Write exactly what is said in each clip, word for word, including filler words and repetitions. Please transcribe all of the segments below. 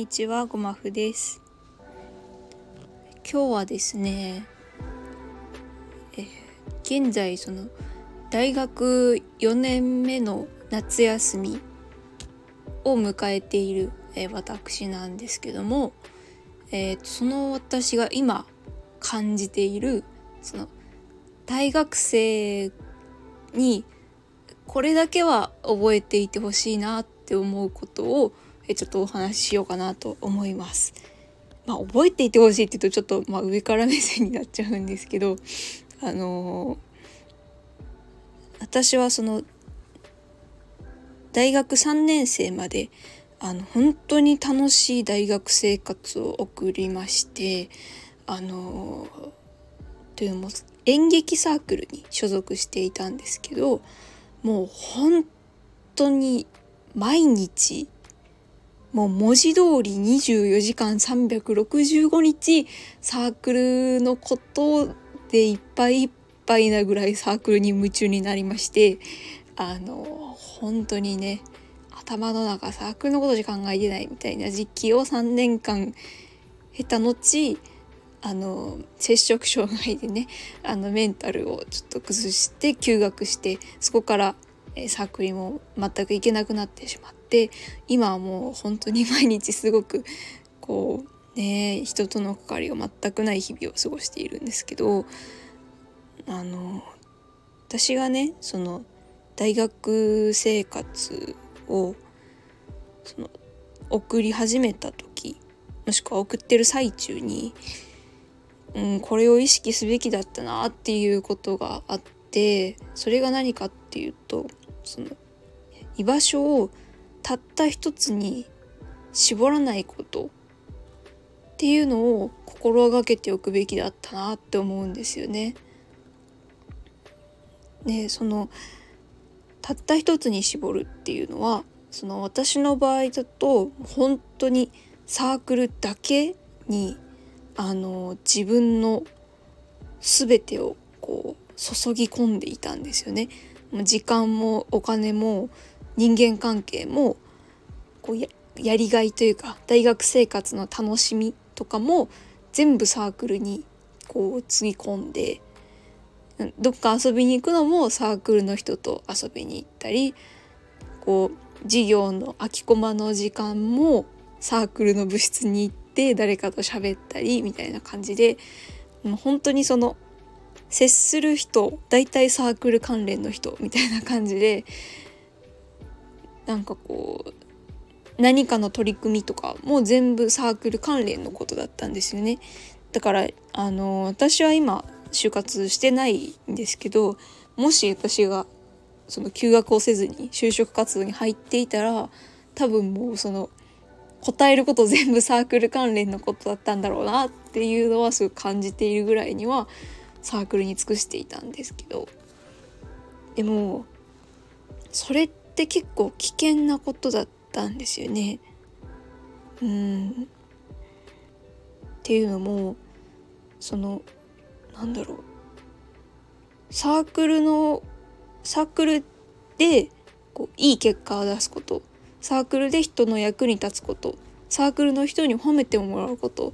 にちは、ごまふです。今日はですね、え現在その大学よねんめの夏休みを迎えているえ私なんですけども、えー、その私が今感じているその大学生にこれだけは覚えていてほしいなって思うことをちょっとお話ししようかなと思います。まあ、覚えていてほしいって言うとちょっと、まあ、上から目線になっちゃうんですけど、あのー、私はその大学さんねんせいまであの本当に楽しい大学生活を送りまして、あのー、というのも演劇サークルに所属していたんですけど、もう本当に毎日もう文字通りにじゅうよじかんさんびゃくろくじゅうごにちサークルのことでいっぱいいっぱいなぐらいサークルに夢中になりまして、あの本当にね、頭の中サークルのことしか考えてないみたいな時期をさんねんかん経た後、あの摂食障害でね、あのメンタルをちょっと崩して休学して、そこからサークルも全く行けなくなってしまって、今はもう本当に毎日すごくこうね、人との関わりが全くない日々を過ごしているんですけど、あの私がね、その大学生活をその送り始めた時、もしくは送ってる最中に、うん、これを意識すべきだったなっていうことがあって、それが何かっていうと、その居場所をたった一つに絞らないことっていうのを心がけておくべきだったなって思うんですよね。で、そのたった一つに絞るっていうのは、その私の場合だと本当にサークルだけにあの自分の全てをこう注ぎ込んでいたんですよね。時間もお金も人間関係もこう や, やりがいというか、大学生活の楽しみとかも全部サークルにこうつぎ込んで、どっか遊びに行くのもサークルの人と遊びに行ったり、こう授業の空きコマの時間もサークルの部室に行ってで誰かと喋ったりみたいな感じで、もう本当にその接する人大体サークル関連の人みたいな感じで、なんかこう何かの取り組みとかも全部サークル関連のことだったんですよね。だからあの私は今就活してないんですけど、もし私がその休学をせずに就職活動に入っていたら、多分もうその答えること全部サークル関連のことだったんだろうなっていうのはすごく感じているぐらいにはサークルに尽くしていたんですけど、でもそれって結構危険なことだったんですよね。うーんっていうのも、そのなんだろう、サークルのサークルでこういい結果を出すこと、サークルで人の役に立つこと、サークルの人に褒めてもらうこと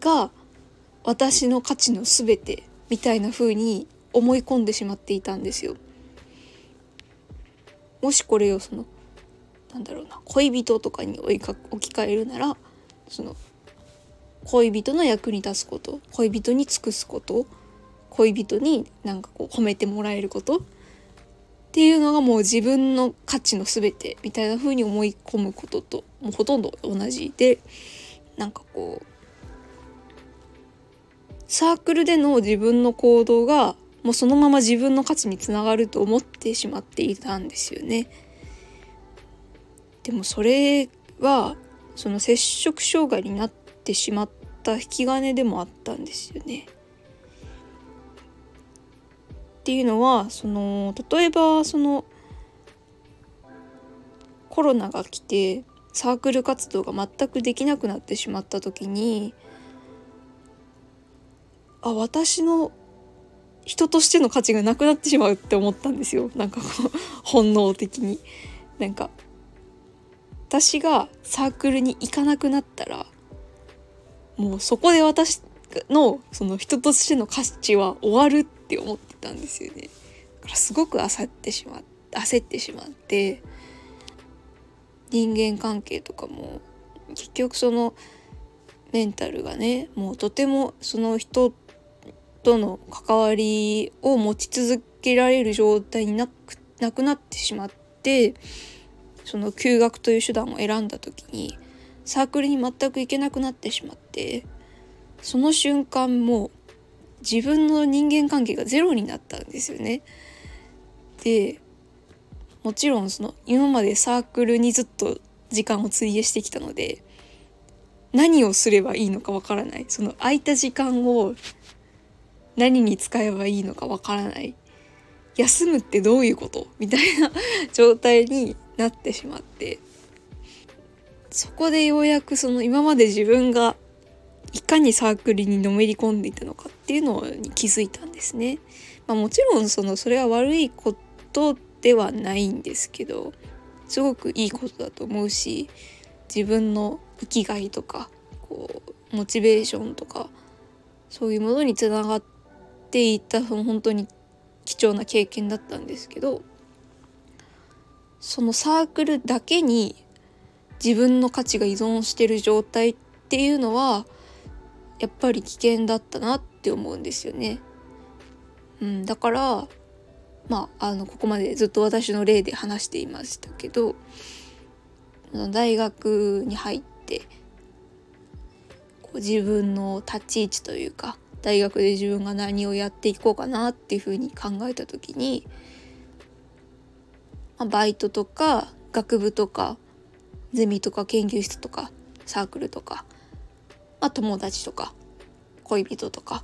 が私の価値のすべてみたいな風に思い込んでしまっていたんですよ。もしこれをそのなんだろうな、恋人とかに置き換えるなら、その恋人の役に立つこと、恋人に尽くすこと、恋人になんかこう褒めてもらえることっていうのがもう自分の価値のすべてみたいな風に思い込むことともうほとんど同じで、なんかこうサークルでの自分の行動がもうそのまま自分の価値につながると思ってしまっていたんですよね。でもそれはその摂食障害になってしまった引き金でもあったんですよね。っていうのは、その例えばそのコロナが来てサークル活動が全くできなくなってしまった時に、あ、私の人としての価値がなくなってしまうって思ったんですよ。なんかこう本能的になんか私がサークルに行かなくなったら、もうそこで私のその人としての価値は終わるって思ってたんですよね。だからすごく焦ってしまって焦ってしまって人間関係とかも結局そのメンタルがね、もうとてもその人との関わりを持ち続けられる状態になく、なくなってしまって、その休学という手段を選んだ時にサークルに全く行けなくなってしまって、その瞬間もう自分の人間関係がゼロになったんですよね。でもちろんその今までサークルにずっと時間を費やしてきたので、何をすればいいのかわからない、その空いた時間を何に使えばいいのかわからない、休むってどういうことみたいな状態になってしまって、そこでようやくその今まで自分がいかにサークルにのめり込んでいたのかっていうのに気づいたんですね。まあ、もちろんそのそれは悪いことではないんですけど、すごくいいことだと思うし、自分の生きがいとかこうモチベーションとかそういうものにつながっていった本当に貴重な経験だったんですけど、そのサークルだけに自分の価値が依存してる状態っていうのはやっぱり危険だったなって思うんですよね。うん、だからまあ、あのここまでずっと私の例で話していましたけど、大学に入ってこう自分の立ち位置というか、大学で自分が何をやっていこうかなっていうふうに考えた時に、まあ、バイトとか学部とかゼミとか研究室とかサークルとか、まあ、友達とか恋人とか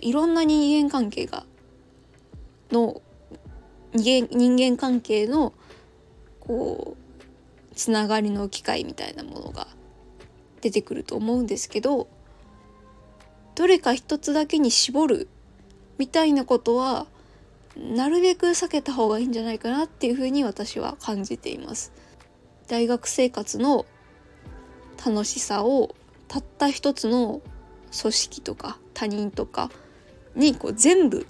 いろんな人間関係がの人間関係のこうつながりの機会みたいなものが出てくると思うんですけど、どれか一つだけに絞るみたいなことはなるべく避けた方がいいんじゃないかなっていうふうに私は感じています。大学生活の楽しさをたった一つの組織とか他人とかにこう全部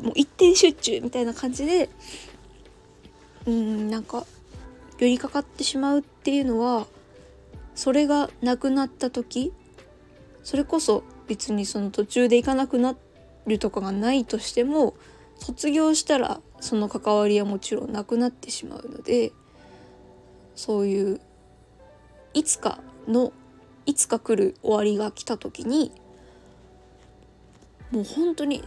もう一点集中みたいな感じで、うーんなんか寄りかかってしまうっていうのは、それがなくなった時、それこそ別にその途中で行かなくなるとかがないとしても、卒業したらその関わりはもちろんなくなってしまうので、そういういつかのいつか来る終わりが来た時にもう本当に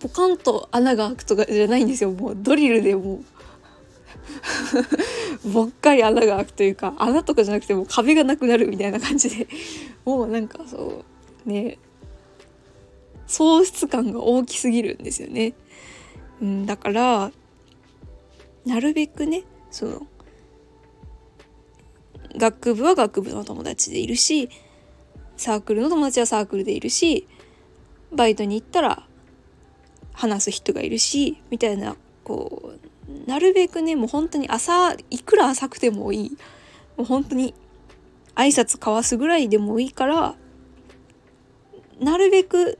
ポカンと穴が開くとかじゃないんですよ。もうドリルでもうぼっかり穴が開くというか、穴とかじゃなくてもう壁がなくなるみたいな感じで、もうなんかそうね、喪失感が大きすぎるんですよね。うん、だからなるべくね、その学部は学部の友達でいるし、サークルの友達はサークルでいるし、バイトに行ったら話す人がいるしみたいな、こうなるべくね、もう本当に朝いくら浅くてもいい、もう本当に挨拶交わすぐらいでもいいから、なるべく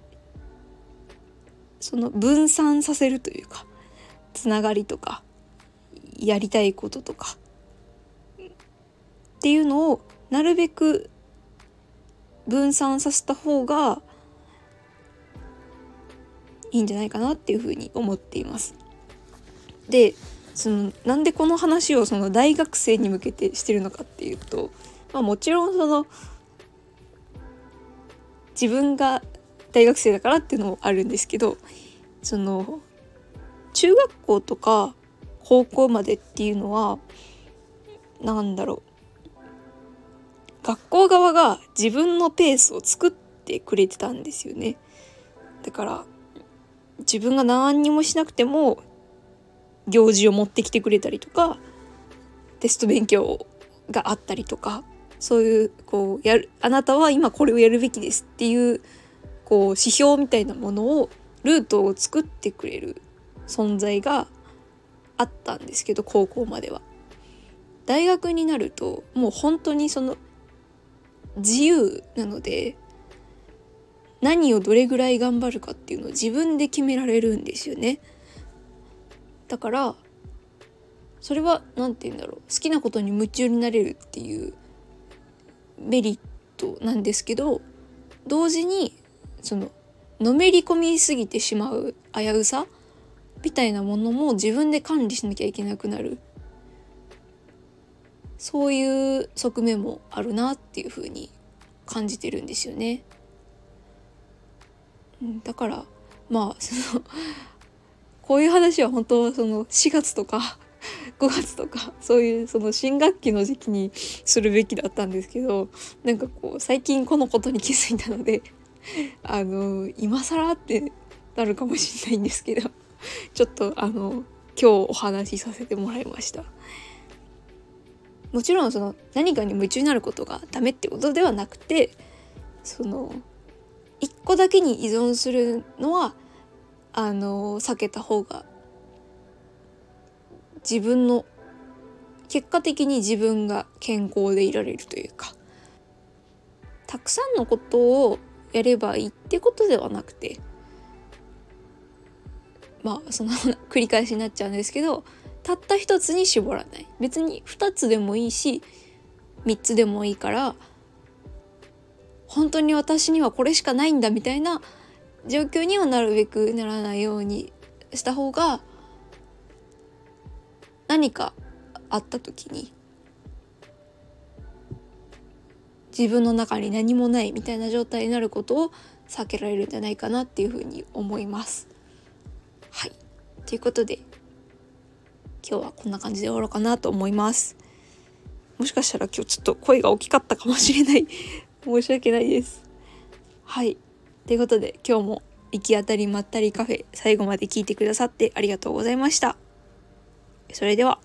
その分散させるというか、つながりとかやりたいこととかっていうのをなるべく分散させた方がいいんじゃないかなっていうふうに思っています。で、そのなんでこの話をその大学生に向けてしてるのかっていうと、まあ、もちろんその自分が大学生だからっていうのもあるんですけど、その中学校とか高校までっていうのはなんだろう、学校側が自分のペースを作ってくれてたんですよね。だから自分が何にもしなくても行事を持ってきてくれたりとか、テスト勉強があったりとか、そういうこうやる、あなたは今これをやるべきですっていうこう指標みたいなものを、ルートを作ってくれる存在があったんですけど、高校までは。大学になるともう本当にその自由なので、何をどれぐらい頑張るかっていうのを自分で決められるんですよね。だからそれはなんて言うんだろう、好きなことに夢中になれるっていうメリットなんですけど、同時にそののめり込みすぎてしまう危うさみたいなものも自分で管理しなきゃいけなくなる、そういう側面もあるなっていう風に感じてるんですよね。だからまあそのこういう話は本当はそのしがつとかごがつとかそういうその新学期の時期にするべきだったんですけど、なんかこう最近このことに気づいたのであの今更ってなるかもしれないんですけど、ちょっとあの今日お話しさせてもらいました。もちろんその何かに夢中になることがダメってことではなくて、その一個だけに依存するのはあの避けた方が自分の結果的に自分が健康でいられるというか、たくさんのことをやればいいってことではなくて、まあその繰り返しになっちゃうんですけど、たった一つに絞らない。別に二つでもいいし三つでもいいから、本当に私にはこれしかないんだみたいな状況にはなるべくならないようにした方が、何かあった時に自分の中に何もないみたいな状態になることを避けられるんじゃないかなっていうふうに思います。はい、ということで今日はこんな感じで終わろうかなと思います。もしかしたら今日ちょっと声が大きかったかもしれない申し訳ないです。はい、ということで今日も行き当たりまったりカフェ、最後まで聞いてくださってありがとうございました。それでは。